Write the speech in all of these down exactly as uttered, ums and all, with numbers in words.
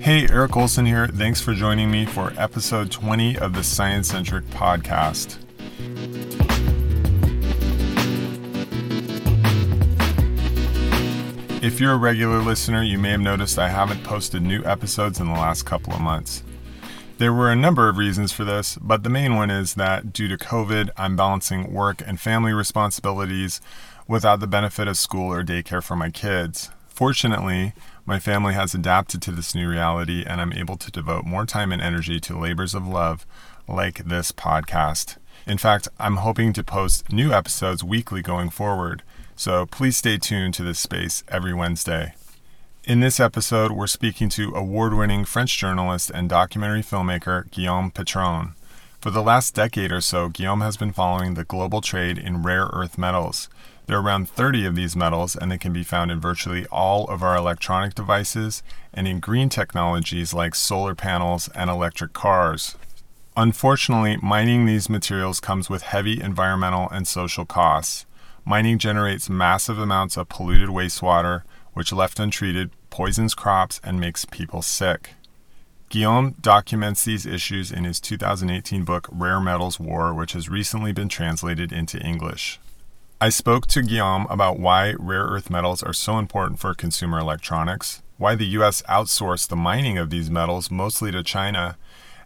Hey, Eric Olson here. Thanks for joining me for episode twenty of the Science Centric Podcast. If you're a regular listener, you may have noticed I haven't posted new episodes in the last couple of months. There were a number of reasons for this, but the main one is that due to COVID, I'm balancing work and family responsibilities without the benefit of school or daycare for my kids. Fortunately, my family has adapted to this new reality, and I'm able to devote more time and energy to labors of love like this podcast. In fact, I'm hoping to post new episodes weekly going forward, so please stay tuned to this space every Wednesday. In this episode, we're speaking to award-winning French journalist and documentary filmmaker Guillaume Pitron. For the last decade or so, Guillaume has been following the global trade in rare earth metals. There are around thirty of these metals, and they can be found in virtually all of our electronic devices and in green technologies like solar panels and electric cars. Unfortunately, mining these materials comes with heavy environmental and social costs. Mining generates massive amounts of polluted wastewater, which left untreated poisons crops and makes people sick. Guillaume documents these issues in his two thousand eighteen book, Rare Metals War, which has recently been translated into English. I spoke to Guillaume about why rare earth metals are so important for consumer electronics, why the U S outsourced the mining of these metals mostly to China,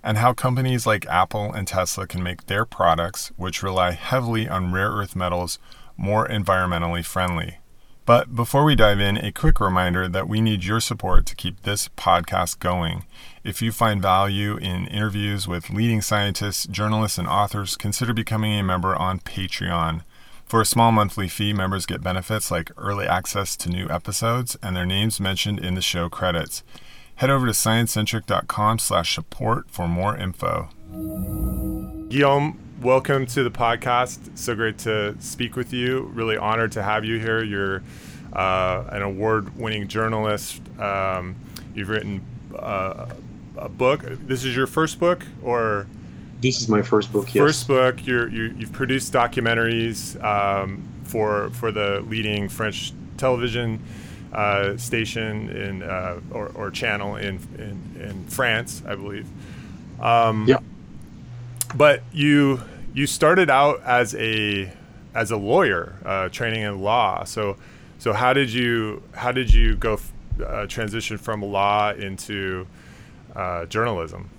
and how companies like Apple and Tesla can make their products, which rely heavily on rare earth metals, more environmentally friendly. But before we dive in, a quick reminder that we need your support to keep this podcast going. If you find value in interviews with leading scientists, journalists, and authors, consider becoming a member on Patreon. For a small monthly fee, members get benefits like early access to new episodes and their names mentioned in the show credits. Head over to sciencecentric.com slash support for more info. Guillaume, welcome to the podcast. So great to speak with you. Really honored to have you here. You're uh, an award-winning journalist. Um, you've written uh, a book. This is your first book, or? This is my first book, yes. First book. You're, you, you've produced documentaries um, for for the leading French television uh, station in uh, or, or channel in, in in France, I believe. Um, yeah. But you. You started out as a as a lawyer, uh, training in law. So, so how did you how did you go f- uh, transition from law into uh, journalism?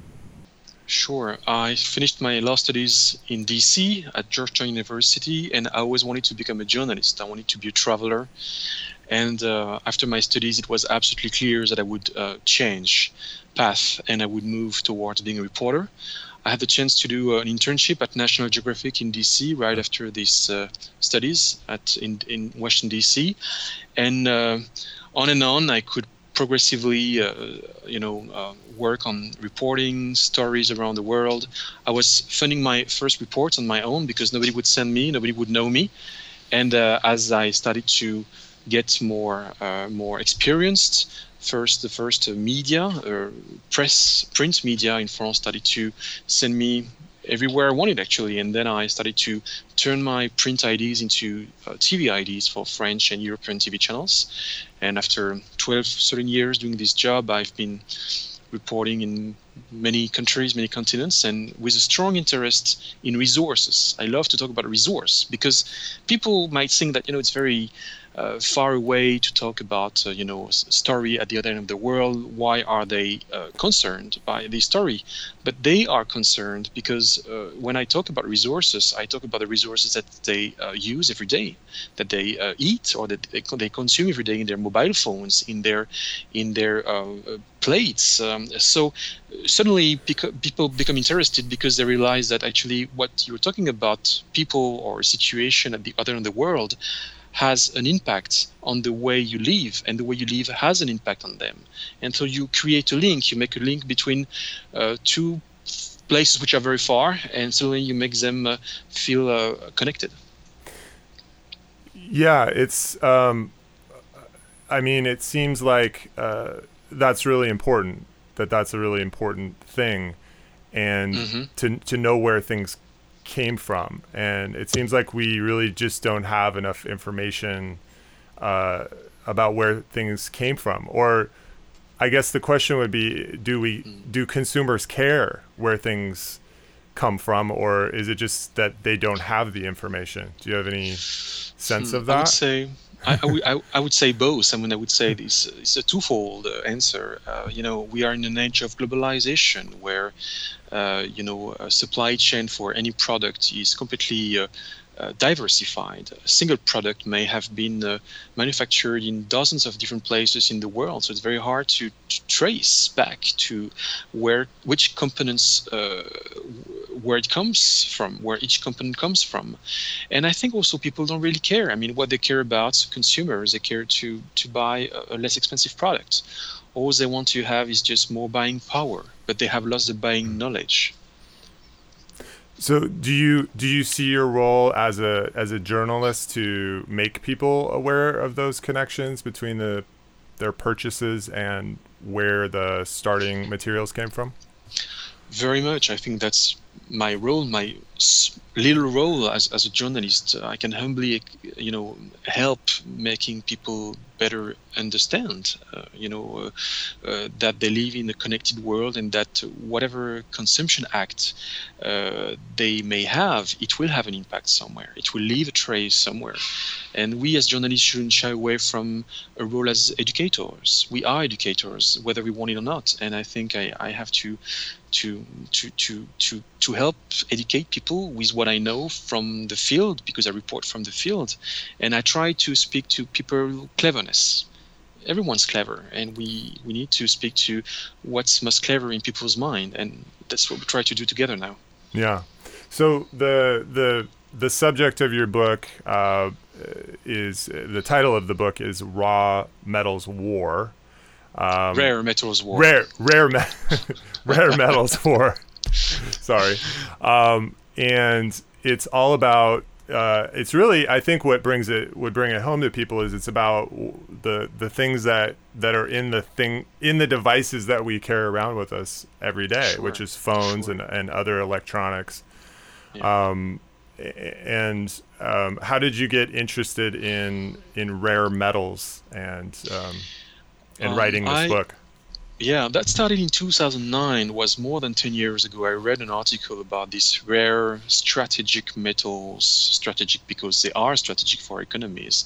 Sure, I finished my law studies in D C at Georgetown University, and I always wanted to become a journalist. I wanted to be a traveler, and uh, after my studies, it was absolutely clear that I would uh, change path and I would move towards being a reporter. I had the chance to do an internship at National Geographic in D C right after these uh, studies at in, in Washington, D C, and uh, on and on I could progressively, uh, you know, uh, work on reporting stories around the world. I was funding my first reports on my own because nobody would send me, nobody would know me, and uh, as I started to get more uh, more experienced. First, the first media, uh, press, print media in France started to send me everywhere I wanted, actually. And then I started to turn my print I Ds into uh, T V I Ds for French and European T V channels. And after twelve, thirteen years doing this job, I've been reporting in many countries, many continents, and with a strong interest in resources. I love to talk about resource because people might think that, you know, it's very Uh, far away to talk about, uh, you know, story at the other end of the world. Why are they uh, concerned by this story? But they are concerned because uh, when I talk about resources, I talk about the resources that they uh, use every day, that they uh, eat or that they, they consume every day in their mobile phones, in their in their uh, plates. Um, so suddenly beca- people become interested because they realize that actually what you're talking about, people or situation at the other end of the world, has an impact on the way you live, and the way you live has an impact on them. And so you create a link, you make a link between uh, two places which are very far, and suddenly you make them uh, feel uh, connected. Yeah, it's, um, I mean, it seems like uh, that's really important that that's a really important thing, and mm-hmm. to to know where things came from. And it seems like we really just don't have enough information uh, about where things came from. Or I guess the question would be, do we do consumers care where things come from, or is it just that they don't have the information? Do you have any sense hmm, of that? I would say, I, I, would, I, I would say both. I mean, I would say this, it's a twofold answer. Uh, you know, we are in an age of globalization where, uh, you know, a supply chain for any product is completely uh, Uh, diversified. A single product may have been uh, manufactured in dozens of different places in the world, so it's very hard to, to trace back to where which components uh, where it comes from, where each component comes from. And I think also people don't really care. I mean, what they care about, consumers, they care to to buy a, a less expensive product. All they want to have is just more buying power, but they have lost the buying knowledge. So do you do you see your role as a as a journalist to make people aware of those connections between the their purchases and where the starting materials came from? Very much. I think that's my role, my little role as, as a journalist. I can humbly, you know, help making people better understand, uh, you know, uh, uh, that they live in a connected world, and that whatever consumption act uh, they may have, it will have an impact somewhere. It will leave a trace somewhere. And we as journalists shouldn't shy away from a role as educators. We are educators, whether we want it or not. And I think I, I have to to to to to to help educate people with what I know from the field, because I report from the field, and I try to speak to people cleverness. Everyone's clever, and we we need to speak to what's most clever in people's mind, and that's what we try to do together now. Yeah. So the the the subject of your book uh, is the title of the book is Raw Metals War. Um, Rare Metals War. Rare, rare, me- Rare Metals War. Sorry. Um, and it's all about, uh, it's really, I think what brings it, would bring it home to people is it's about the, the things that, that are in the thing, in the devices that we carry around with us every day, sure. which is phones sure. and, and other electronics. Yeah. Um, and, um, how did you get interested in, in rare metals and, um, And um, writing this I, book? Yeah, that started in two thousand nine, was more than ten years ago. I read an article about these rare strategic metals, strategic because they are strategic for economies.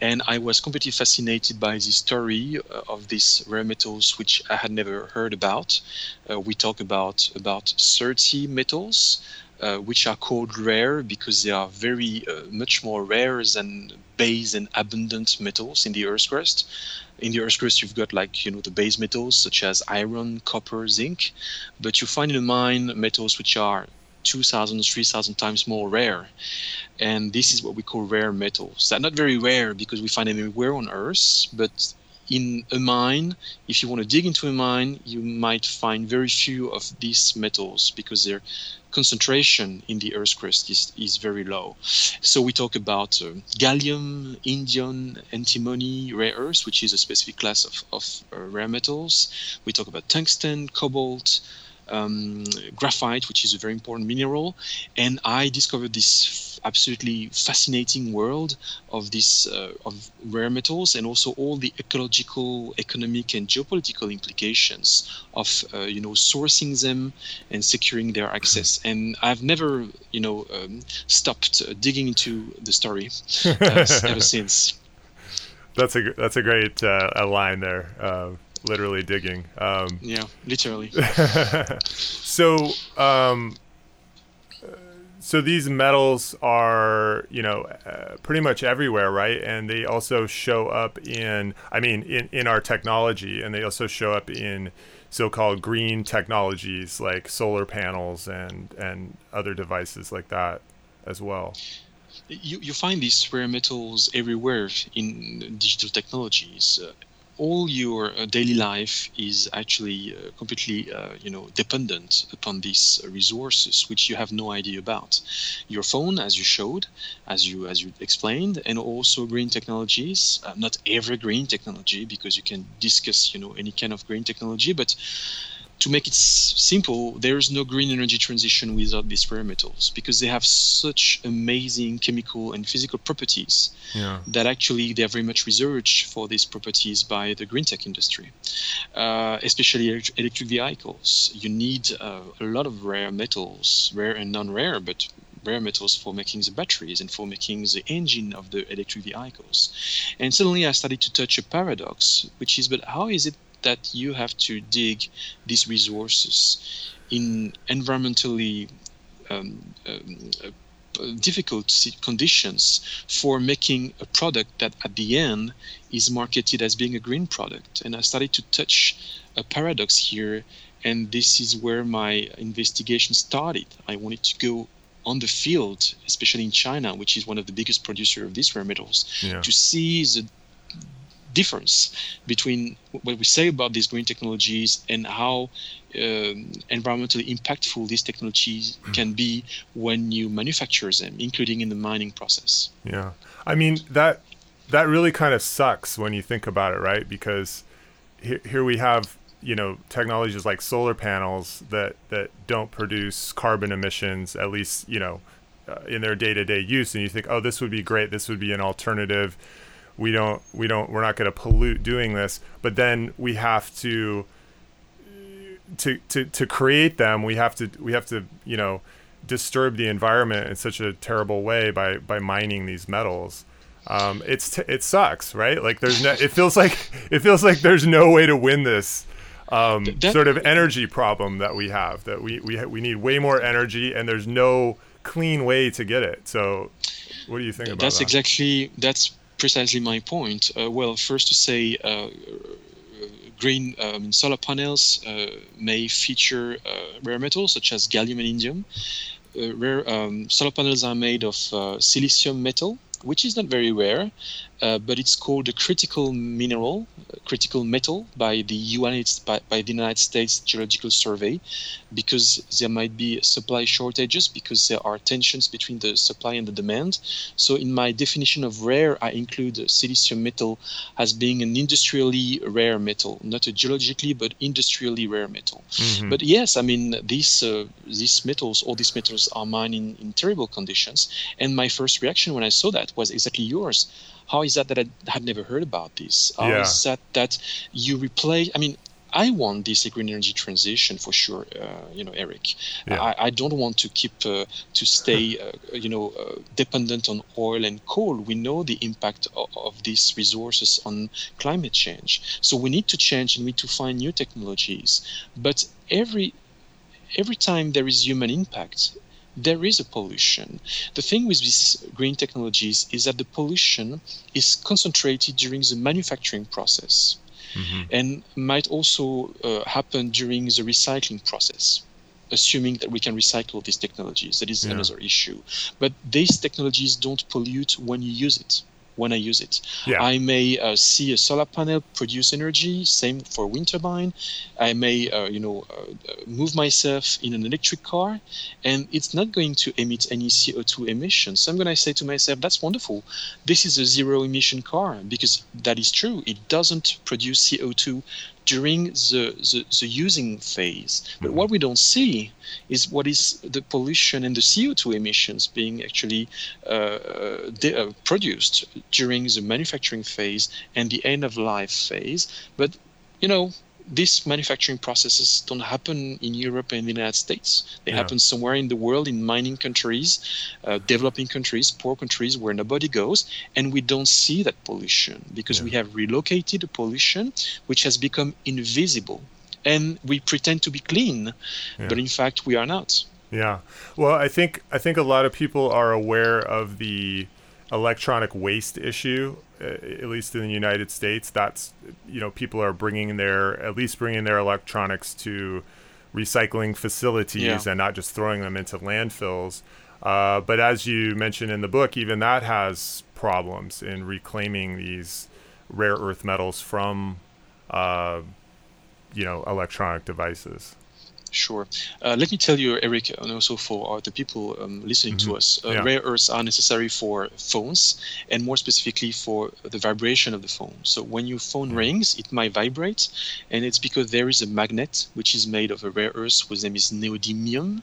And I was completely fascinated by the story of these rare metals, which I had never heard about. Uh, we talk about about thirty metals, Uh, which are called rare because they are very uh, much more rare than base and abundant metals in the Earth's crust. In the Earth's crust, you've got like, you know, the base metals such as iron, copper, zinc, but you find in the mine metals which are two thousand, three thousand times more rare. And this is what we call rare metals. They're not very rare because we find them everywhere on Earth, but in a mine, if you want to dig into a mine, you might find very few of these metals because their concentration in the Earth's crust is, is very low. So we talk about uh, gallium, indium, antimony, rare earths, which is a specific class of, of uh, rare metals. We talk about tungsten, cobalt, um, graphite, which is a very important mineral. And I discovered this absolutely fascinating world of this uh, of rare metals, and also all the ecological, economic, and geopolitical implications of uh, you know sourcing them and securing their access. And I've never you know um, stopped uh, digging into the story uh, ever since. That's a that's a great uh, a line there. Uh, literally digging. Um, yeah, literally. so. Um, So these metals are, you know, uh, pretty much everywhere, right? And they also show up in, I mean, in, in our technology, and they also show up in so-called green technologies like solar panels and, and other devices like that as well. You you find these rare metals everywhere in digital technologies. Uh, all your uh, daily life is actually uh, completely, uh, you know, dependent upon these uh, resources, which you have no idea about. Your phone, as you showed, as you as you explained, and also green technologies. Uh, not every green technology, because you can discuss, you know, any kind of green technology, but to make it s- simple, there is no green energy transition without these rare metals, because they have such amazing chemical and physical properties yeah. that actually they are very much researched for these properties by the green tech industry, uh, especially elect- electric vehicles. You need uh, a lot of rare metals, rare and non-rare, but rare metals for making the batteries and for making the engine of the electric vehicles. And suddenly I started to touch a paradox, which is, but how is it that you have to dig these resources in environmentally um, um, uh, difficult conditions for making a product that at the end is marketed as being a green product? And I started to touch a paradox here, and this is where my investigation started. I wanted to go on the field, especially in China, which is one of the biggest producers of these rare metals, yeah. to see the difference between what we say about these green technologies and how um, environmentally impactful these technologies can be when you manufacture them, including in the mining process. Yeah. I mean, that that really kind of sucks when you think about it, right? Because here, here we have, you know, technologies like solar panels that, that don't produce carbon emissions, at least, you know, uh, in their day-to-day use. And you think, oh, this would be great. This would be an alternative. We don't, we don't, we're not going to pollute doing this, but then we have to, to, to, to create them. We have to, we have to, you know, disturb the environment in such a terrible way by, by mining these metals. Um, it's, t- it sucks, right? Like there's no, it feels like, it feels like there's no way to win this, um, that, sort of energy problem that we have, that we, we, we need way more energy and there's no clean way to get it. So what do you think about that's that? That's exactly, that's, precisely my point. Uh, well, first to say, uh, green um, solar panels uh, may feature uh, rare metals such as gallium and indium. Uh, rare um, solar panels are made of uh, silicium metal, which is not very rare, uh, but it's called a critical mineral, uh, critical metal by the United by, by the United States Geological Survey, because there might be supply shortages, because there are tensions between the supply and the demand. So in my definition of rare, I include silicium metal as being an industrially rare metal, not a geologically but industrially rare metal. Mm-hmm. But yes, I mean these uh, these metals, all these metals are mined in, in terrible conditions. And my first reaction when I saw that was exactly yours. How is that that I had never heard about this? How yeah. is that that you replace? I mean, I want this green energy transition for sure. Uh, you know, Eric, yeah. I, I don't want to keep uh, to stay, uh, you know, uh, dependent on oil and coal. We know the impact of, of these resources on climate change. So we need to change and we need to find new technologies. But every every time there is human impact, there is a pollution. The thing with these green technologies is that the pollution is concentrated during the manufacturing process mm-hmm. and might also uh, happen during the recycling process, assuming that we can recycle these technologies. That is yeah. another issue. But these technologies don't pollute when you use it. When I use it, yeah. I may uh, see a solar panel produce energy. Same for wind turbine. I may, uh, you know, uh, move myself in an electric car, and it's not going to emit any C O two emissions. So I'm going to say to myself, "That's wonderful. This is a zero-emission car," because that is true. It doesn't produce C O two during the, the, the using phase. But mm-hmm. what we don't see is what is the pollution and the C O two emissions being actually uh, de- uh, produced during the manufacturing phase and the end of life phase. But, you know, these manufacturing processes don't happen in Europe and the United States. They yeah. happen somewhere in the world, in mining countries, uh, developing countries, poor countries, where nobody goes. And we don't see that pollution because yeah. we have relocated the pollution, which has become invisible. And we pretend to be clean, yeah. but in fact, we are not. Yeah. Well, I think I think a lot of people are aware of the electronic waste issue, at least in the United States. That's, you know, people are bringing their, at least bringing their electronics to recycling facilities yeah. and not just throwing them into landfills. Uh, but as you mentioned in the book, even that has problems in reclaiming these rare earth metals from uh, you know, electronic devices. Sure. Uh, let me tell you, Eric, and also for uh, the people um, listening mm-hmm. to us, uh, yeah. rare earths are necessary for phones, and more specifically for the vibration of the phone. So when your phone mm-hmm. rings, it might vibrate, and it's because there is a magnet which is made of a rare earth whose name is neodymium,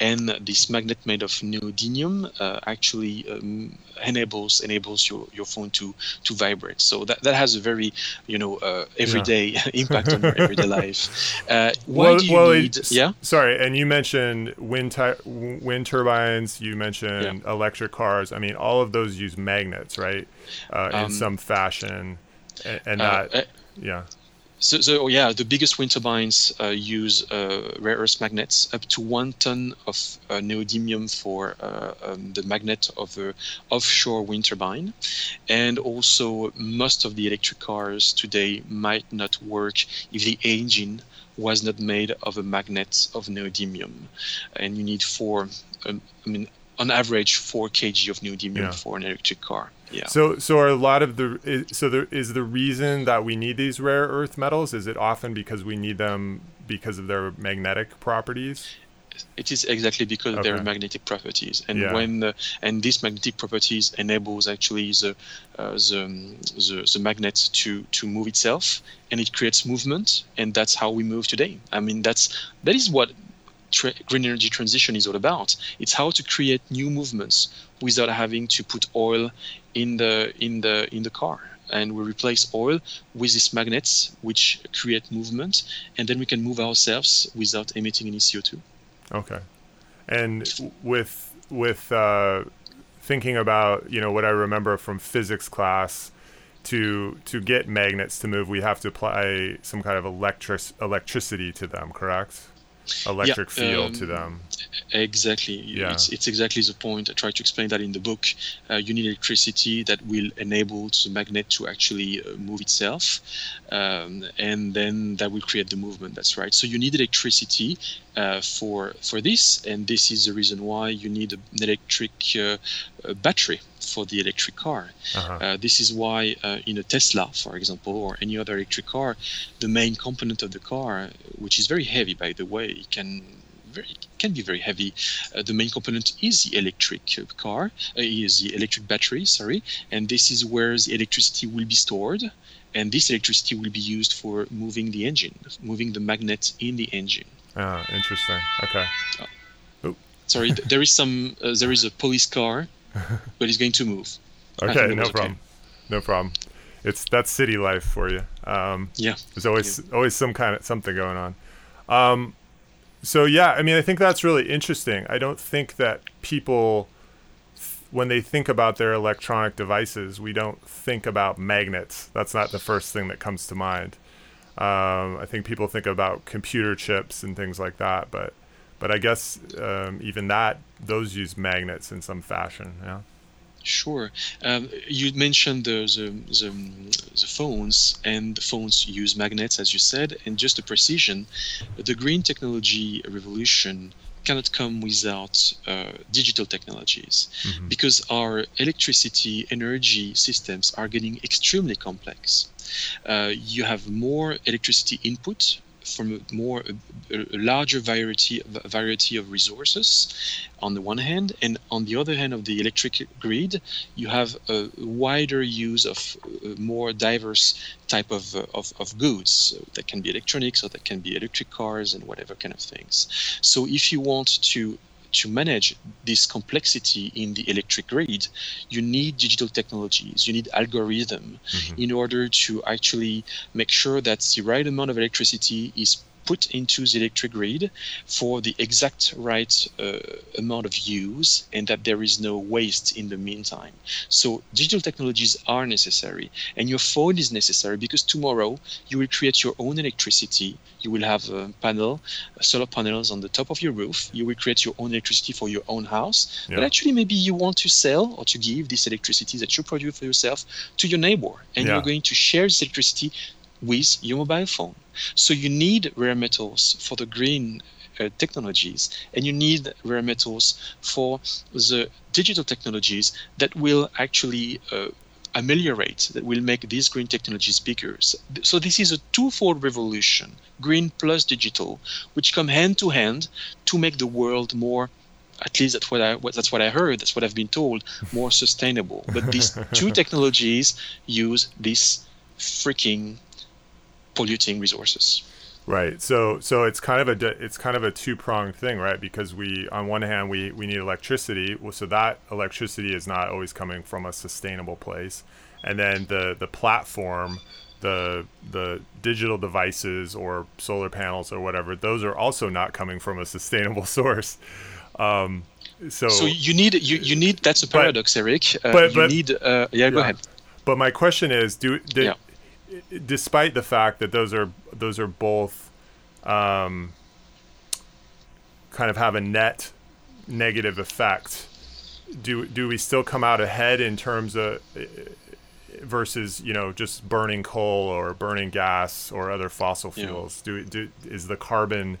and this magnet made of neodymium uh, actually um, enables enables your, your phone to to vibrate. So that, that has a very, you know, uh, everyday yeah. impact on your everyday life. Uh, why well, do you well, need... Yeah. Sorry, and you mentioned wind ty- wind turbines. You mentioned yeah. electric cars. I mean, all of those use magnets, right? Uh, in um, some fashion, and, and uh, not, uh, yeah. So, so, yeah, the biggest wind turbines uh, use uh, rare earth magnets, up to one ton of uh, neodymium for uh, um, the magnet of an offshore wind turbine. And also, most of the electric cars today might not work if the engine was not made of a magnet of neodymium. And you need four, um, I mean, on average, four kg of neodymium yeah. for an electric car. Yeah. So, so are a lot of the is, so there is the reason that we need these rare earth metals. Is it often because we need them because of their magnetic properties? It is exactly because okay. of their magnetic properties, and yeah. when the, and these magnetic properties enables actually the, uh, the the the magnet to to move itself, and it creates movement, and that's how we move today. I mean, that's that is what Tra- green energy transition is all about. It's how to create new movements without having to put oil in the in the in the car, and we replace oil with these magnets which create movement, and then we can move ourselves without emitting any C O two. Okay, and with with uh, thinking about, you know, what I remember from physics class, to to get magnets to move, we have to apply some kind of electric electricity to them, correct? Electric yeah, field um, to them. Exactly. Yeah. It's, it's exactly the point. I try to explain that in the book. Uh, you need electricity that will enable the magnet to actually uh, move itself, um, and then that will create the movement. That's right. So you need electricity uh, for for this, and this is the reason why you need an electric uh, battery for the electric car. Uh-huh. Uh, this is why uh, in a Tesla, for example, or any other electric car, the main component of the car, which is very heavy, by the way, it can very it can be very heavy. Uh, the main component is the electric car, uh, is the electric battery, sorry, and this is where the electricity will be stored, and this electricity will be used for moving the engine, moving the magnet in the engine. Ah, oh, interesting. Okay. Oh. Sorry, th- there is some. Uh, there is a police car. But it's going to move. Okay, no problem. Okay. No problem. It's that's city life for you. Um, yeah. There's always yeah. always some kind of something going on. Um, so yeah, I mean, I think that's really interesting. I don't think that people, when they think about their electronic devices, we don't think about magnets. That's not the first thing that comes to mind. Um, I think people think about computer chips and things like that, but. But I guess um, even that, those use magnets in some fashion, yeah? Sure. Um, you mentioned the the, the the phones, and the phones use magnets, as you said, and just the precision. The green technology revolution cannot come without uh, digital technologies, mm-hmm. because our electricity energy systems are getting extremely complex. Uh, you have more electricity input from a more a, a larger variety variety of resources on the one hand, and on the other hand of the electric grid you have a wider use of more diverse type of of, of goods, so that can be electronics, or that can be electric cars and whatever kind of things. So if you want to to manage this complexity in the electric grid, you need digital technologies, you need algorithm mm-hmm. in order to actually make sure that the right amount of electricity is put into the electric grid for the exact right uh, amount of use, and that there is no waste in the meantime. So digital technologies are necessary, and your phone is necessary because tomorrow you will create your own electricity. You will have a panel, solar panels on the top of your roof. You will create your own electricity for your own house. Yeah. But actually, maybe you want to sell or to give this electricity that you produce for yourself to your neighbor, and yeah. you're going to share this electricity with your mobile phone. So you need rare metals for the green uh, technologies, and you need rare metals for the digital technologies that will actually uh, ameliorate, that will make these green technologies bigger. So this is a twofold revolution, green plus digital, which come hand to hand to make the world more, at least that's what I that's what I heard, that's what I've been told, more sustainable. But these two technologies use these freaking polluting resources. Right. So so it's kind of a it's kind of a two-pronged thing, right? Because we on one hand we we need electricity, well, so that electricity is not always coming from a sustainable place. And then the the platform, the the digital devices or solar panels or whatever, those are also not coming from a sustainable source. Um, so, so you need you, you need that's a paradox, but, Eric. Uh, but, you but, need uh, yeah, yeah. Go ahead. But my question is, do, do yeah. despite the fact that those are those are both um, kind of have a net negative effect, do do we still come out ahead in terms of versus you know just burning coal or burning gas or other fossil fuels? Yeah. Do do is the carbon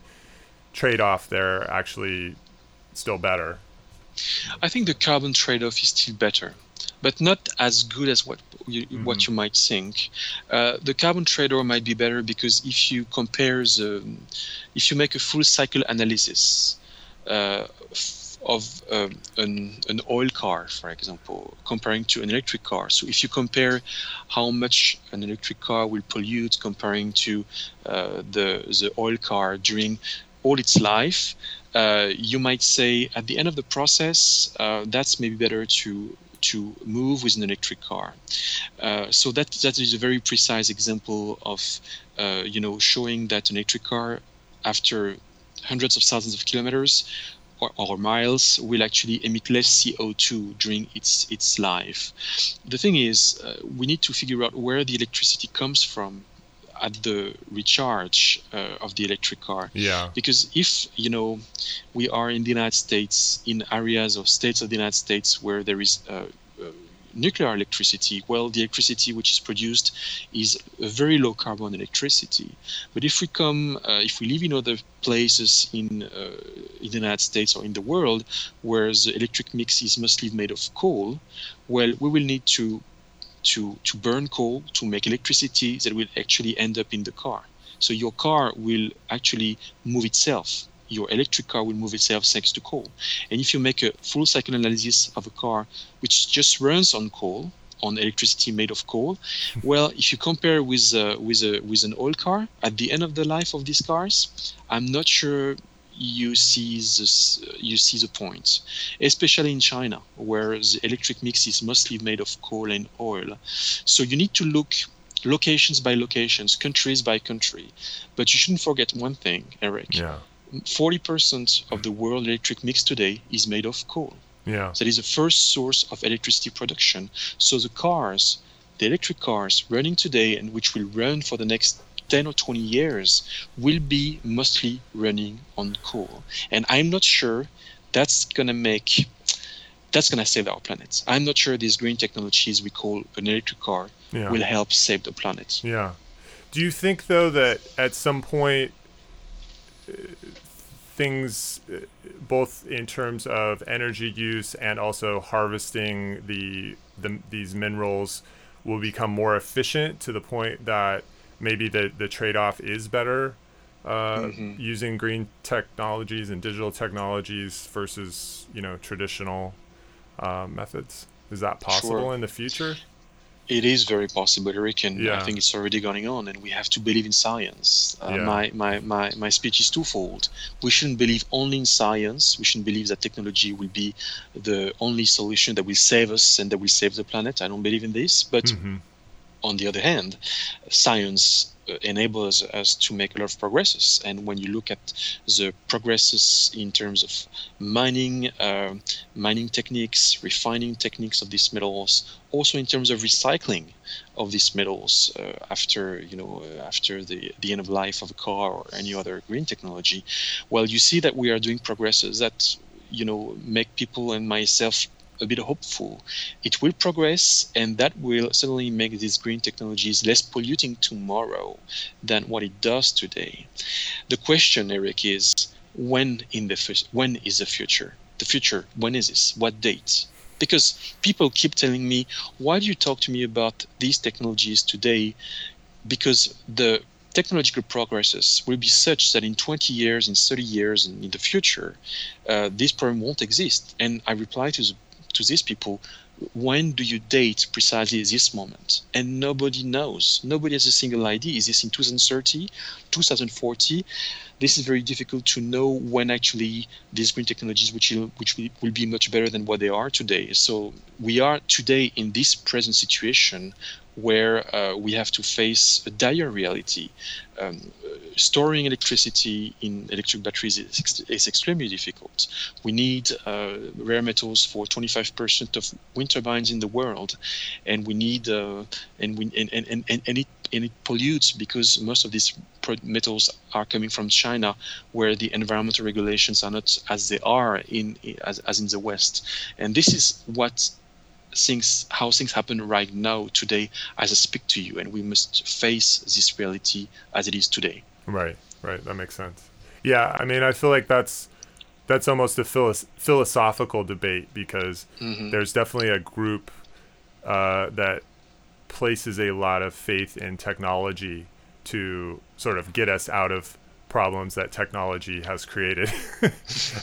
trade-off there actually still better? I think the carbon trade-off is still better, but not as good as what you, mm-hmm. what you might think. Uh, the carbon trade-off might be better because if you compare the, if you make a full cycle analysis uh, of um, an, an oil car, for example, comparing to an electric car. So if you compare how much an electric car will pollute comparing to uh, the the oil car during all its life, Uh, you might say at the end of the process, uh, that's maybe better to to move with an electric car. Uh, so that that is a very precise example of uh, you know showing that an electric car, after hundreds of thousands of kilometers or, or miles, will actually emit less C O two during its its life. The thing is, uh, we need to figure out where the electricity comes from at the recharge uh, of the electric car. Yeah. Because if, you know, we are in the United States, in areas or states of the United States where there is uh, uh, nuclear electricity, well, the electricity which is produced is a very low carbon electricity. But if we come, uh, if we live in other places in, uh, in the United States or in the world where the electric mix is mostly made of coal, well, we will need to to to burn coal to make electricity that will actually end up in the car. So your car will actually move itself. Your electric car will move itself thanks to coal. And if you make a full cycle analysis of a car which just runs on coal, on electricity made of coal, well, if you compare with uh, with a with an oil car, at the end of the life of these cars, I'm not sure you see this, you see the point, especially in China, where the electric mix is mostly made of coal and oil. So you need to look locations by locations, countries by country. But you shouldn't forget one thing, Eric. Yeah. forty percent of the world electric mix today is made of coal. Yeah. That is the first source of electricity production. So the cars, the electric cars running today and which will run for the next ten or twenty years will be mostly running on coal. And I'm not sure that's gonna make, that's gonna save our planet. I'm not sure these green technologies we call an electric car yeah. will help save the planet. Yeah. Do you think though that at some point uh, things, uh, both in terms of energy use and also harvesting the, the these minerals, will become more efficient to the point that maybe the, the trade-off is better uh, mm-hmm. using green technologies and digital technologies versus, you know, traditional uh, methods? Is that possible sure. in the future? It is very possible, Eric, and yeah. I think it's already going on, and we have to believe in science. Uh, yeah. my, my, my, my speech is twofold. We shouldn't believe only in science. We shouldn't believe that technology will be the only solution that will save us and that will save the planet. I don't believe in this, but... Mm-hmm. On the other hand, science enables us to make a lot of progresses. And when you look at the progresses in terms of mining, uh, mining techniques, refining techniques of these metals, also in terms of recycling of these metals uh, after you know uh, after the, the end of life of a car or any other green technology, well, you see that we are doing progresses that you know make people and myself a bit hopeful. It will progress, and that will certainly make these green technologies less polluting tomorrow than what it does today. The question, Eric, is when in the f- when is the future? The future, when is this? What date? Because people keep telling me, why do you talk to me about these technologies today? Because the technological progresses will be such that in twenty years, in thirty years, and in the future, uh, this problem won't exist. And I reply to, to these people, when do you date precisely this moment? And nobody knows. Nobody has a single idea. Is this in two thousand thirty, two thousand forty? This is very difficult to know when actually these green technologies, which will, which will be much better than what they are today. So we are today in this present situation where uh, we have to face a dire reality. Um, storing electricity in electric batteries is, ex- is extremely difficult. We need uh, rare metals for twenty-five percent of wind turbines in the world, and we need uh, and we and and, and, and it and it pollutes because most of these metals are coming from China, where the environmental regulations are not as they are in as as in the West, and this is what. Things how things happen right now today as I speak to you, and we must face this reality as it is today. Right, right. That makes sense. Yeah, I mean, I feel like that's that's almost a philo- philosophical debate because mm-hmm. there's definitely a group uh, that places a lot of faith in technology to sort of get us out of problems that technology has created,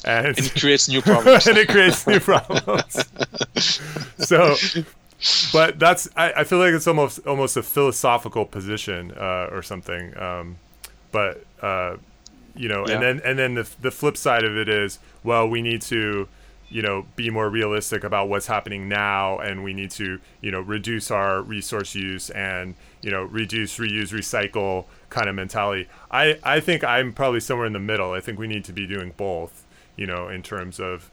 and, and it creates new problems. and it creates new problems. So, but that's I, I feel like it's almost almost a philosophical position uh, or something. Um, but uh, you know, yeah. and then and then the the flip side of it is, well, we need to, you know, be more realistic about what's happening now, and we need to, you know, reduce our resource use and, you know, reduce, reuse, recycle kind of mentality. I, I think I'm probably somewhere in the middle. I think we need to be doing both, you know, in terms of,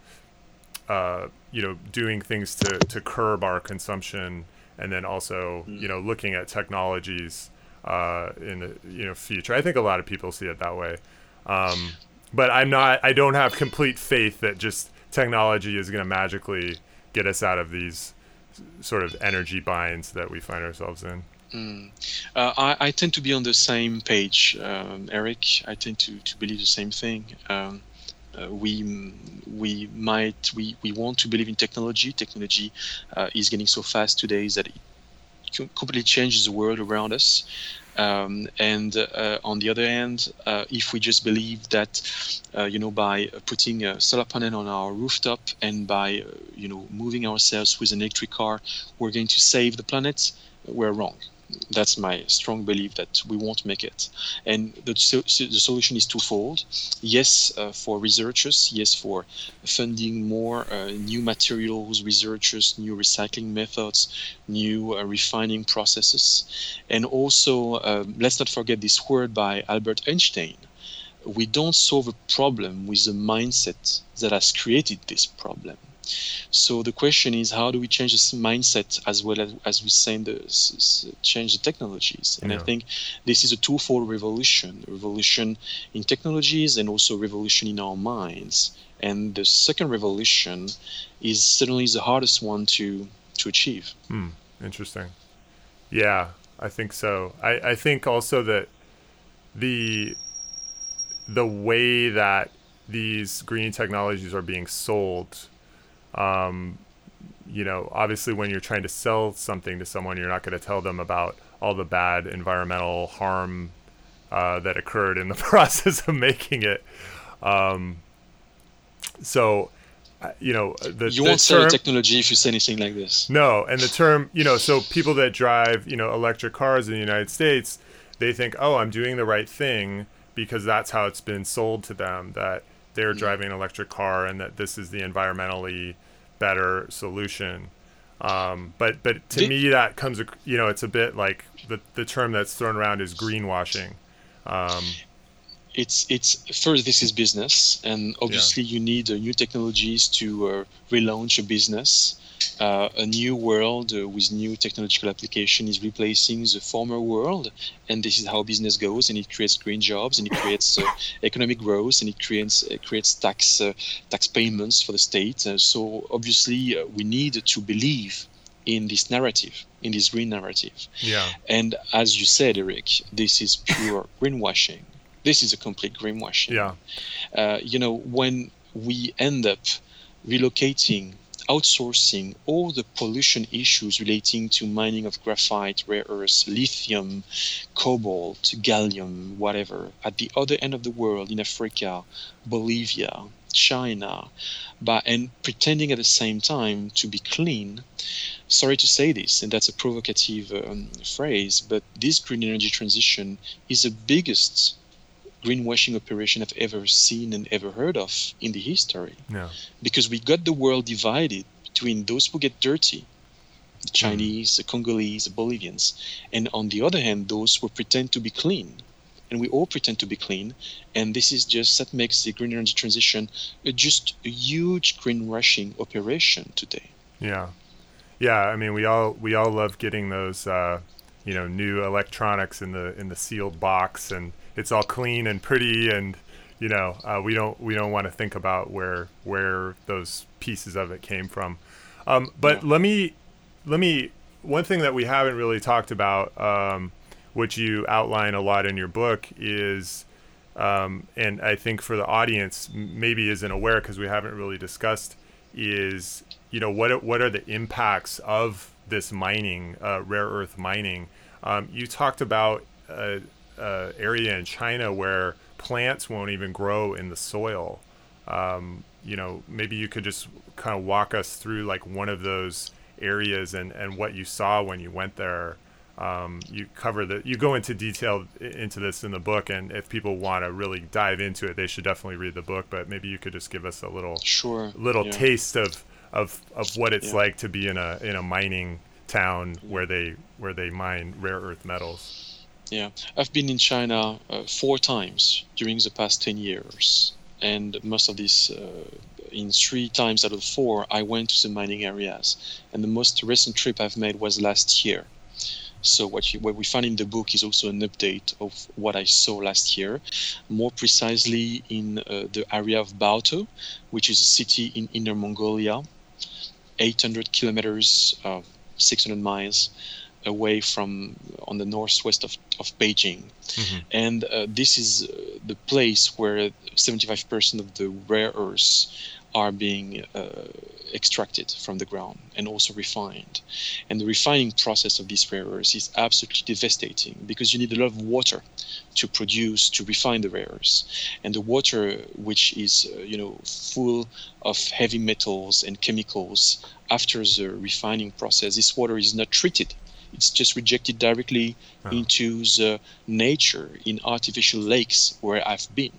uh, you know, doing things to, to curb our consumption, and then also, you know, looking at technologies uh, in the, you know, future. I think a lot of people see it that way. Um, but I'm not, I don't have complete faith that just technology is going to magically get us out of these sort of energy binds that we find ourselves in. Mm. Uh, I, I tend to be on the same page, um, Eric. I tend to, to believe the same thing. Um, uh, we we might we, we want to believe in technology. Technology uh, is getting so fast today that it completely changes the world around us. Um, and uh, on the other hand, uh, if we just believe that, uh, you know, by putting a solar panel on our rooftop and by, uh, you know, moving ourselves with an electric car, we're going to save the planet, we're wrong. That's my strong belief that we won't make it. And the, so, the solution is twofold. Yes, uh, for researchers, yes, for funding more uh, new materials, researchers, new recycling methods, new uh, refining processes. And also, uh, let's not forget this word by Albert Einstein. We don't solve a problem with the mindset that has created this problem. So the question is, how do we change this mindset as well as, as we send the, s- s- change the technologies? And yeah. I think this is a twofold revolution, revolution in technologies and also revolution in our minds. And the second revolution is certainly the hardest one to, to achieve. Hmm. Interesting. Yeah, I think so. I, I think also that the the way that these green technologies are being sold, Um, you know, obviously when you're trying to sell something to someone, you're not going to tell them about all the bad environmental harm uh, that occurred in the process of making it. Um, so, you know, the, you won't sell technology if you say anything like this. No. And the term, you know, so people that drive, you know, electric cars in the United States, they think, oh, I'm doing the right thing, because that's how it's been sold to them, that they're mm-hmm. driving an electric car and that this is the environmentally better solution. Um, but but to Did- me, that comes, you know, it's a bit like the, the term that's thrown around is greenwashing. Um, it's, it's first, this is business. And obviously yeah. you need uh, new technologies to uh, relaunch a business. Uh, a new world uh, with new technological application is replacing the former world, and this is how business goes, and it creates green jobs, and it creates uh, economic growth, and it creates it creates tax uh, tax payments for the state. Uh, so obviously, uh, we need to believe in this narrative, in this green narrative. Yeah. And as you said, Eric, this is pure greenwashing. This is a complete greenwashing. Yeah. Uh, you know, when we end up relocating outsourcing all the pollution issues relating to mining of graphite, rare earths, lithium, cobalt, gallium, whatever, at the other end of the world in Africa, Bolivia, China, by, and pretending at the same time to be clean. Sorry to say this, and that's a provocative um, phrase, but this green energy transition is the biggest greenwashing operation I've ever seen and ever heard of in the history. Yeah. Because we got the world divided between those who get dirty, the Chinese, mm. the Congolese, the Bolivians, and on the other hand, those who pretend to be clean. And we all pretend to be clean, and this is just that makes the green energy transition a, just a huge greenwashing operation today. Yeah, yeah. I mean, we all we all love getting those, uh, you know, new electronics in the in the sealed box, and it's all clean and pretty, and you know, uh, we don't we don't want to think about where where those pieces of it came from. Um, but yeah. let me let me one thing that we haven't really talked about. Um, What you outline a lot in your book is, um, and I think for the audience maybe isn't aware because we haven't really discussed, is you know what what are the impacts of this mining, uh, rare earth mining? Um, you talked about a, a area in China where plants won't even grow in the soil. Um, you know, maybe you could just kind of walk us through like one of those areas and, and what you saw when you went there. Um, you cover the, you go into detail into this in the book, and if people want to really dive into it, they should definitely read the book. But maybe you could just give us a little, sure, little yeah. taste of, of, of what it's yeah. like to be in a in a mining town where they where they mine rare earth metals. Yeah, I've been in China uh, four times during the past ten years, and most of these. Uh, In three times out of four, I went to the mining areas, and the most recent trip I've made was last year. So what you, what we found in the book is also an update of what I saw last year, more precisely in uh, the area of Baotou, which is a city in Inner Mongolia, eight hundred kilometers, uh, six hundred miles away from on the northwest of, of Beijing. Mm-hmm. And uh, this is uh, the place where seventy-five percent of the rare earths are being uh, extracted from the ground and also refined. And the refining process of these rare earths is absolutely devastating because you need a lot of water to produce, to refine the rare earths. And the water, which is, uh, you know, full of heavy metals and chemicals after the refining process, this water is not treated. It's just rejected directly oh. into the nature in artificial lakes where I've been.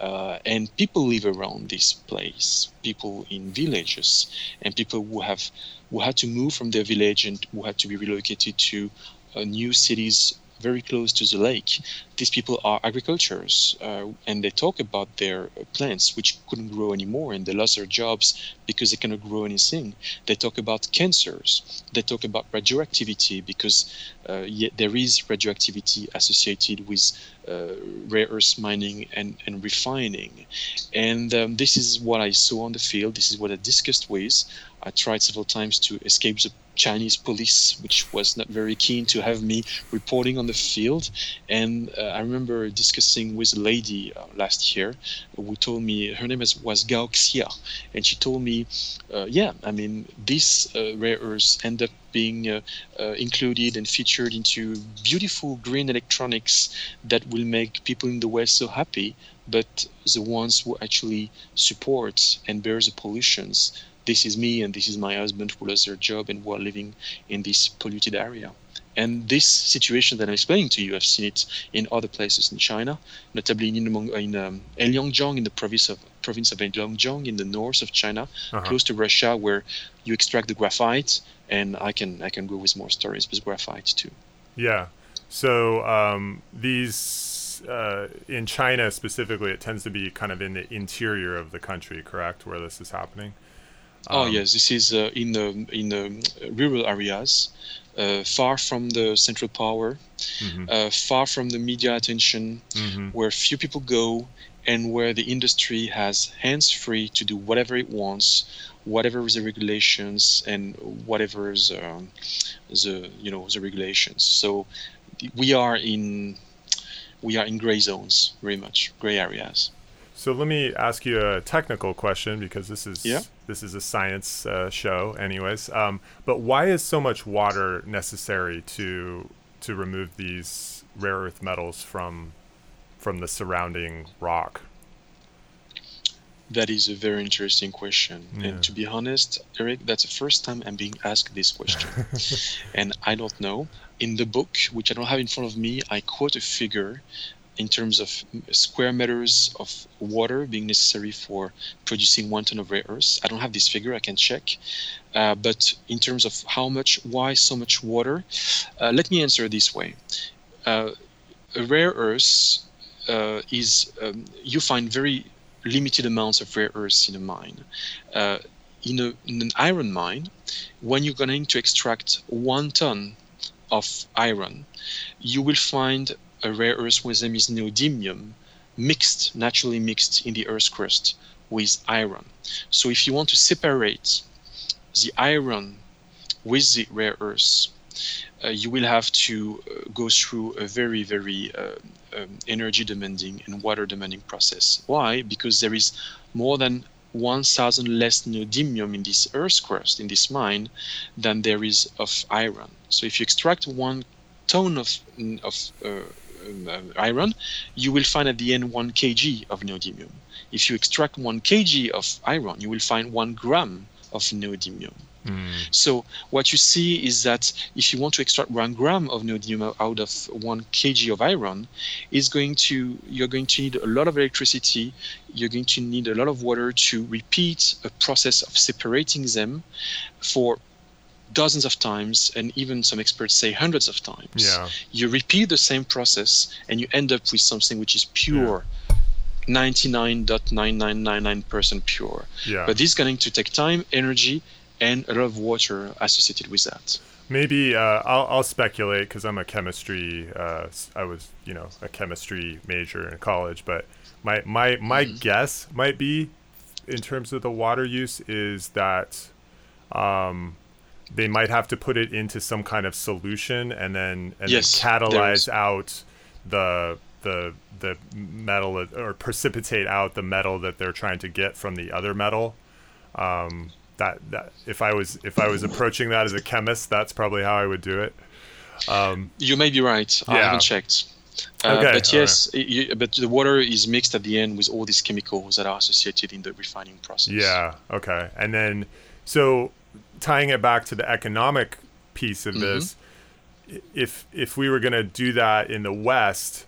Uh, and people live around this place, people in villages, and people who have who had to move from their village and who had to be relocated to uh, new cities very close to the lake. These people are agriculturists, uh, and they talk about their plants, which couldn't grow anymore, and they lost their jobs because they cannot grow anything. They talk about cancers. They talk about radioactivity because uh, yet there is radioactivity associated with uh, rare earth mining and, and refining. And um, this is what I saw on the field. This is what I discussed with. I tried several times to escape the Chinese police, which was not very keen to have me reporting on the field. And uh, I remember discussing with a lady uh, last year who told me, her name was, was Gaoxia, and she told me, uh, yeah, I mean, these uh, rare earths end up being uh, uh, included and featured into beautiful green electronics that will make people in the West so happy, but the ones who actually support and bear the pollutions, this is me and this is my husband who lost their job and who are living in this polluted area. And this situation that I'm explaining to you, I've seen it in other places in China, notably in in um, Longjiang, in the province of province of Longjiang, in the north of China, uh-huh. close to Russia, where you extract the graphite. And I can I can go with more stories with graphite too. Yeah. So um, these uh, in China specifically, it tends to be kind of in the interior of the country, correct, where this is happening. Oh um, yes, this is uh, in the in the rural areas, uh, far from the central power, mm-hmm. uh, far from the media attention, mm-hmm. where few people go, and where the industry has hands free to do whatever it wants, whatever the regulations and whatever the, the you know the regulations. So we are in we are in gray zones very much, gray areas. So let me ask you a technical question, because this is yeah. this is a science uh, show anyways. Um, but why is so much water necessary to to remove these rare earth metals from from the surrounding rock? That is a very interesting question. Yeah. And to be honest, Eric, that's the first time I'm being asked this question. And I don't know. In the book, which I don't have in front of me, I quote a figure in terms of square meters of water being necessary for producing one ton of rare earths. I don't have this figure, I can check. Uh, but in terms of how much, why so much water, uh, let me answer this way. Uh, rare earths uh, is, um, you find very limited amounts of rare earths in a mine. Uh, in, a, in an iron mine, when you're going to extract one ton of iron, you will find a rare earth whose name is neodymium, mixed, naturally mixed in the Earth's crust with iron. So if you want to separate the iron with the rare earths, uh, you will have to uh, go through a very, very uh, um, energy demanding and water demanding process. Why? Because there is more than one thousand less neodymium in this Earth's crust, in this mine, than there is of iron. So if you extract one ton of, of uh, Um, iron, you will find at the end one kilogram of neodymium. If you extract one kilogram of iron, you will find one gram of neodymium. Mm. So what you see is that if you want to extract one gram of neodymium out of one kilogram of iron, is going to you're going to need a lot of electricity, you're going to need a lot of water to repeat a process of separating them for dozens of times, and even some experts say hundreds of times. Yeah. You repeat the same process and you end up with something which is pure, yeah. ninety-nine point nine nine nine nine percent pure. Yeah. But this is going to take time, energy, and a lot of water associated with that. Maybe uh, I'll, I'll speculate, because I'm a chemistry, uh, I was, you know, a chemistry major in college, but my, my, my mm-hmm. guess might be, in terms of the water use, is that um, they might have to put it into some kind of solution and then and yes, then catalyze out the the the metal, or precipitate out the metal that they're trying to get from the other metal. Um, that that if I was if I was approaching that as a chemist, that's probably how I would do it. Um, you may be right. Yeah. I haven't checked. Uh, okay, but yes, right. you, but the water is mixed at the end with all these chemicals that are associated in the refining process. Yeah. Okay. And then so, tying it back to the economic piece of this, mm-hmm. if if we were going to do that in the West,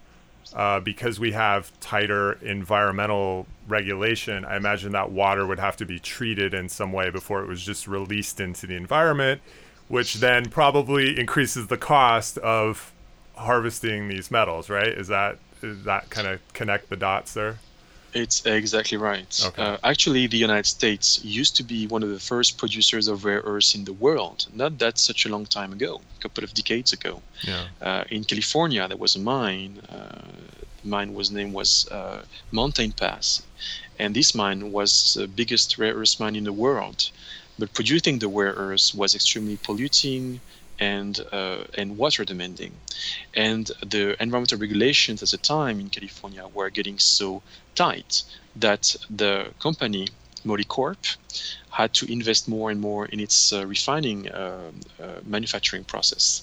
uh, because we have tighter environmental regulation, I imagine that water would have to be treated in some way before it was just released into the environment, which then probably increases the cost of harvesting these metals, right? Is that, is that kind of connect the dots there? It's exactly right. Okay. Uh, actually, the United States used to be one of the first producers of rare earths in the world. Not that such a long time ago, a couple of decades ago. Yeah. Uh, in California, there was a mine. Uh, the mine was name was uh, Mountain Pass, and this mine was the biggest rare earth mine in the world. But producing the rare earths was extremely polluting and uh, and water demanding, and the environmental regulations at the time in California were getting so tight that the company Molycorp had to invest more and more in its uh, refining uh, uh, manufacturing process,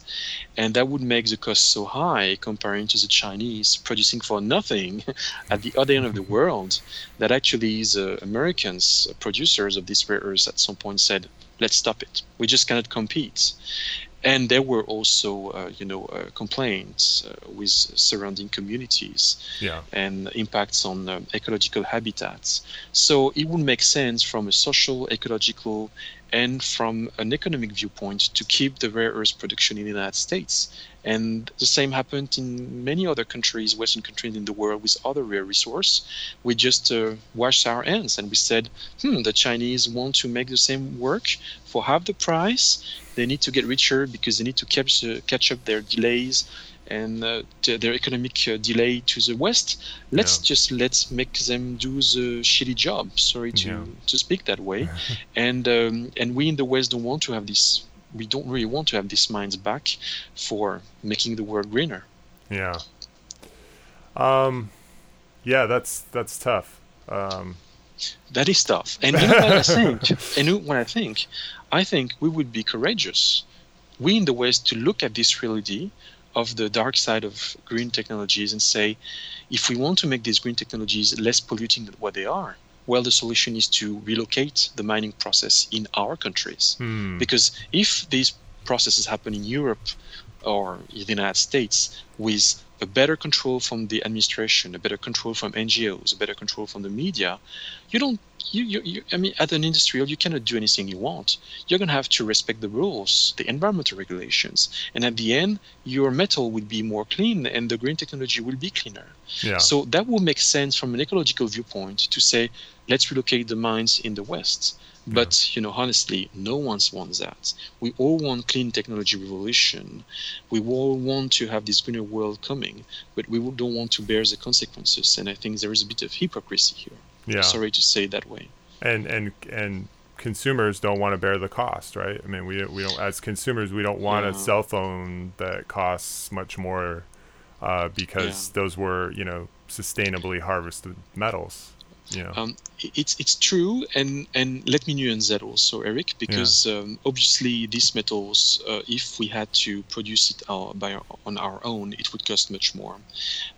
and that would make the cost so high comparing to the Chinese producing for nothing at the other end of the world, that actually the Americans, producers of these rare earths, at some point said, "Let's stop it. We just cannot compete." And there were also, uh, you know, uh, complaints uh, with surrounding communities, yeah. and impacts on um, ecological habitats. So it would make sense from a social, ecological, and from an economic viewpoint to keep the rare earth production in the United States. And the same happened in many other countries, Western countries in the world, with other rare resource. We just uh, washed our hands and we said, hmm, the Chinese want to make the same work for half the price. They need to get richer because they need to catch, uh, catch up their delays and uh, t- their economic uh, delay to the West. Let's yeah. just let's make them do the shitty job. Sorry to, yeah. to speak that way. and um, and we in the West don't want to have this. We don't really want to have these mines back for making the world greener. Yeah. Um, yeah, that's that's tough. Um, that is tough. And you know what I think? And when I think, I think we would be courageous, we in the West, to look at this reality of the dark side of green technologies and say, if we want to make these green technologies less polluting than what they are, well, the solution is to relocate the mining process in our countries. Hmm. Because if these processes happen in Europe or in the United States with a better control from the administration, a better control from N G Os, a better control from the media, you don't, you, you, you I mean, as an industrial, you cannot do anything you want. You're going to have to respect the rules, the environmental regulations. And at the end, your metal will be more clean and the green technology will be cleaner. Yeah. So that will make sense from an ecological viewpoint to say, let's relocate the mines in the West. But, yeah. you know, honestly, no one wants that. We all want clean technology revolution. We all want to have this greener world coming, but we don't want to bear the consequences. And I think there is a bit of hypocrisy here. Yeah. I'm sorry to say it that way. And and and consumers don't want to bear the cost, right? I mean, we we don't, as consumers, we don't want yeah. a cell phone that costs much more uh, because yeah. those were, you know, sustainably harvested metals. Yeah. Um, it's it's true, and, and let me nuance that also, Eric, because yeah. um, obviously these metals, uh, if we had to produce it our, by our, on our own, it would cost much more.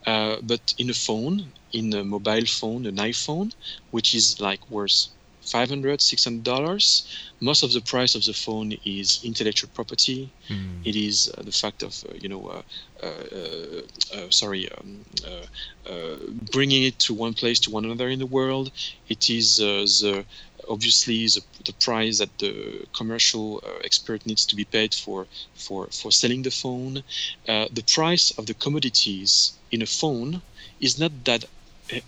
Uh, but in a phone, in a mobile phone, an iPhone, which is like worth five hundred dollars, six hundred dollars, most of the price of the phone is intellectual property. Mm. It is uh, the fact of, uh, you know, uh, uh, uh, uh, sorry, um, uh, uh, bringing it to one place to one another in the world. It is uh, the obviously the, the price that the commercial uh, expert needs to be paid for for, for selling the phone. Uh, the price of the commodities in a phone is not that uh,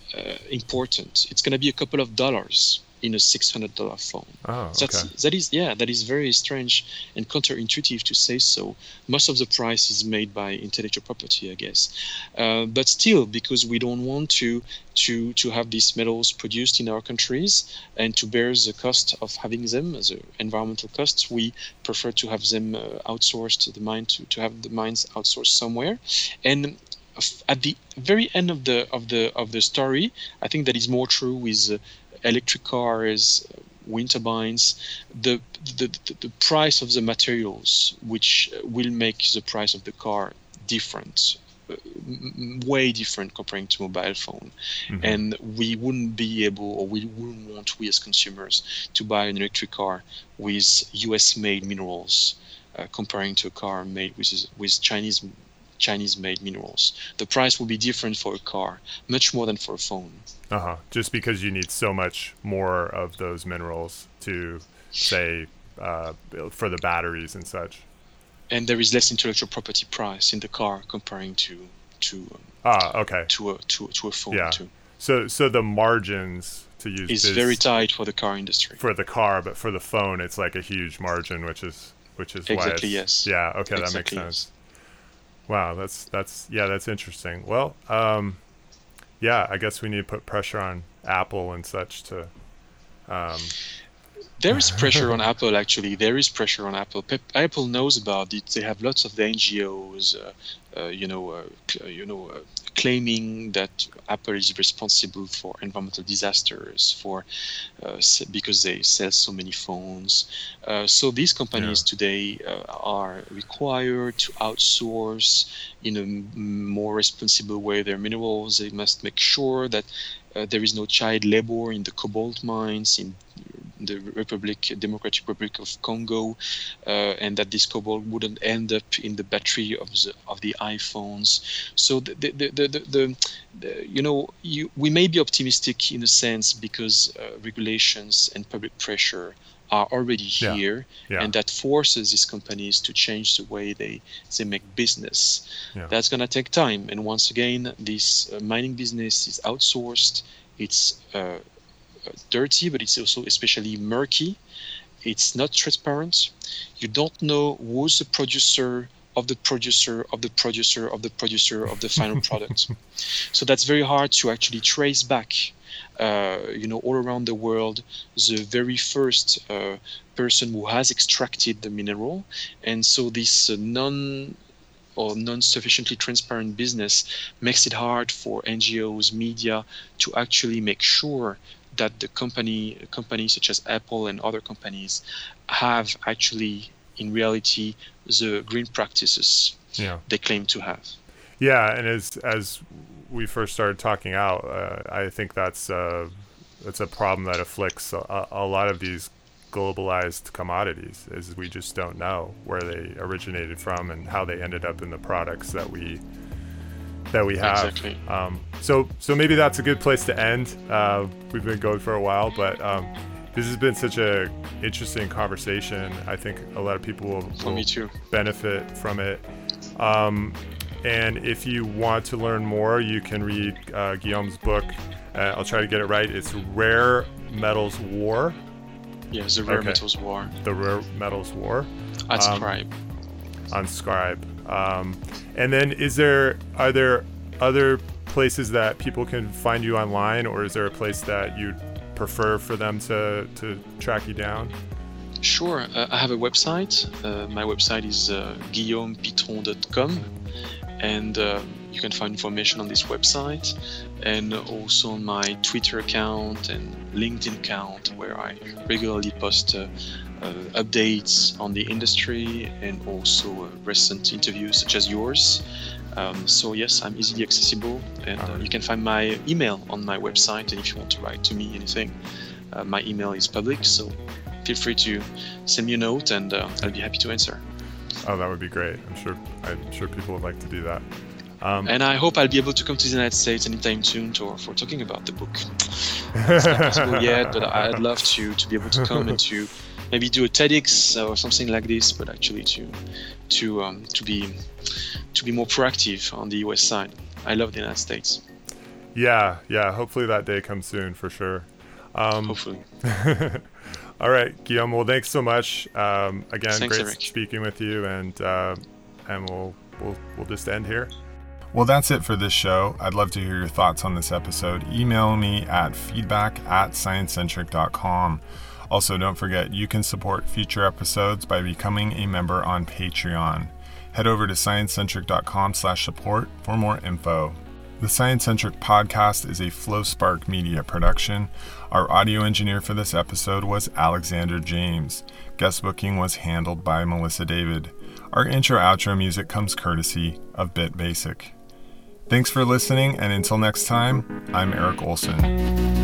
important. It's going to be a couple of dollars in a six hundred dollars phone. Oh, okay. That's, that is, yeah, that is very strange and counterintuitive to say so. Most of the price is made by intellectual property, I guess. Uh, but still, because we don't want to, to, to have these metals produced in our countries and to bear the cost of having them, the environmental costs, we prefer to have them uh, outsourced, the mine to, to have the mines outsourced somewhere. And at the very end of the of the of the story, I think that is more true with uh, electric cars, wind turbines, the, the the price of the materials, which will make the price of the car different, way different comparing to mobile phone. Mm-hmm. And we wouldn't be able, or we wouldn't want, we as consumers, to buy an electric car with U S-made minerals uh, comparing to a car made with with Chinese Chinese-made minerals. The price will be different for a car, much more than for a phone. Uh-huh. Just because you need so much more of those minerals to, say, uh, for the batteries and such. And there is less intellectual property price in the car comparing to to um, ah okay to a to to a phone. Yeah. Too. So so the margins to use is very tight for the car industry. For the car, but for the phone, it's like a huge margin, which is which is exactly why yes. Yeah. Okay, exactly, that makes sense. Yes. Wow, that's that's yeah, that's interesting. Well, um, yeah, I guess we need to put pressure on Apple and such to. Um... There is pressure on Apple. Actually, there is pressure on Apple. Pe- Apple knows about it. They have lots of the N G Os, uh, uh, you know, uh, cl- you know, uh, claiming that Apple is responsible for environmental disasters, for uh, s- because they sell so many phones. Uh, so these companies yeah. today uh, are required to outsource in a m- more responsible way their minerals. They must make sure that uh, there is no child labor in the cobalt mines in the Republic, Democratic Republic of Congo, uh, and that this cobalt wouldn't end up in the battery of the of the iPhones. So the the the, the, the, the, the you know you, we may be optimistic in a sense because uh, regulations and public pressure are already here, yeah. Yeah. and that forces these companies to change the way they they make business. Yeah. That's going to take time, and once again, this uh, mining business is outsourced. It's uh, dirty, but it's also especially murky. It's not transparent. You don't know who's the producer of the producer of the producer of the producer of the final product. So that's very hard to actually trace back, uh, you know, all around the world, the very first uh, person who has extracted the mineral. And so this uh, non or non-sufficiently transparent business makes it hard for N G Os, media to actually make sure that the company, companies such as Apple and other companies have actually, in reality, the green practices yeah. they claim to have. Yeah, and as as we first started talking out, uh, I think that's uh, that's a problem that afflicts a, a lot of these globalized commodities, is we just don't know where they originated from and how they ended up in the products that we that we have. Exactly. Um, so so maybe that's a good place to end. Uh, we've been going for a while, but um, this has been such a interesting conversation. I think a lot of people will, will benefit from it. Um, and if you want to learn more, you can read uh, Guillaume's book. Uh, I'll try to get it right. It's Rare Metals War. Yeah, the Rare okay. Metals War. The Rare Metals War. On um, Scribe. On Scribe. Um, and then, is there are there other places that people can find you online, or is there a place that you'd prefer for them to to track you down? Sure, uh, I have a website. Uh, my website is uh, guillaume pitron dot com, and uh, you can find information on this website, and also on my Twitter account and LinkedIn account, where I regularly post uh, uh, updates on the industry and also uh, recent interviews such as yours. Um, so yes, I'm easily accessible, and uh, you can find my email on my website, and if you want to write to me anything, uh, my email is public, so feel free to send me a note, and uh, I'll be happy to answer. Oh, that would be great. I'm sure I'm sure people would like to do that. Um, and I hope I'll be able to come to the United States anytime soon to, for talking about the book. It's not possible yet, but I'd love to, to be able to come and to maybe do a TEDx or something like this, but actually to to um, to be to be more proactive on the U S side. I love the United States. Yeah, yeah. Hopefully that day comes soon for sure. Um, hopefully. All right, Guillaume. Well, thanks so much. Um, again, thanks, great Eric. Speaking with you, and uh, and we'll we'll we'll just end here. Well, that's it for this show. I'd love to hear your thoughts on this episode. Email me at feedback at sciencecentric dot com. Also, don't forget, you can support future episodes by becoming a member on Patreon. Head over to sciencecentric dot com slash support for more info. The Science Centric Podcast is a FlowSpark Media production. Our audio engineer for this episode was Alexander James. Guest booking was handled by Melissa David. Our intro-outro music comes courtesy of BitBasic. Thanks for listening, and until next time, I'm Eric Olson.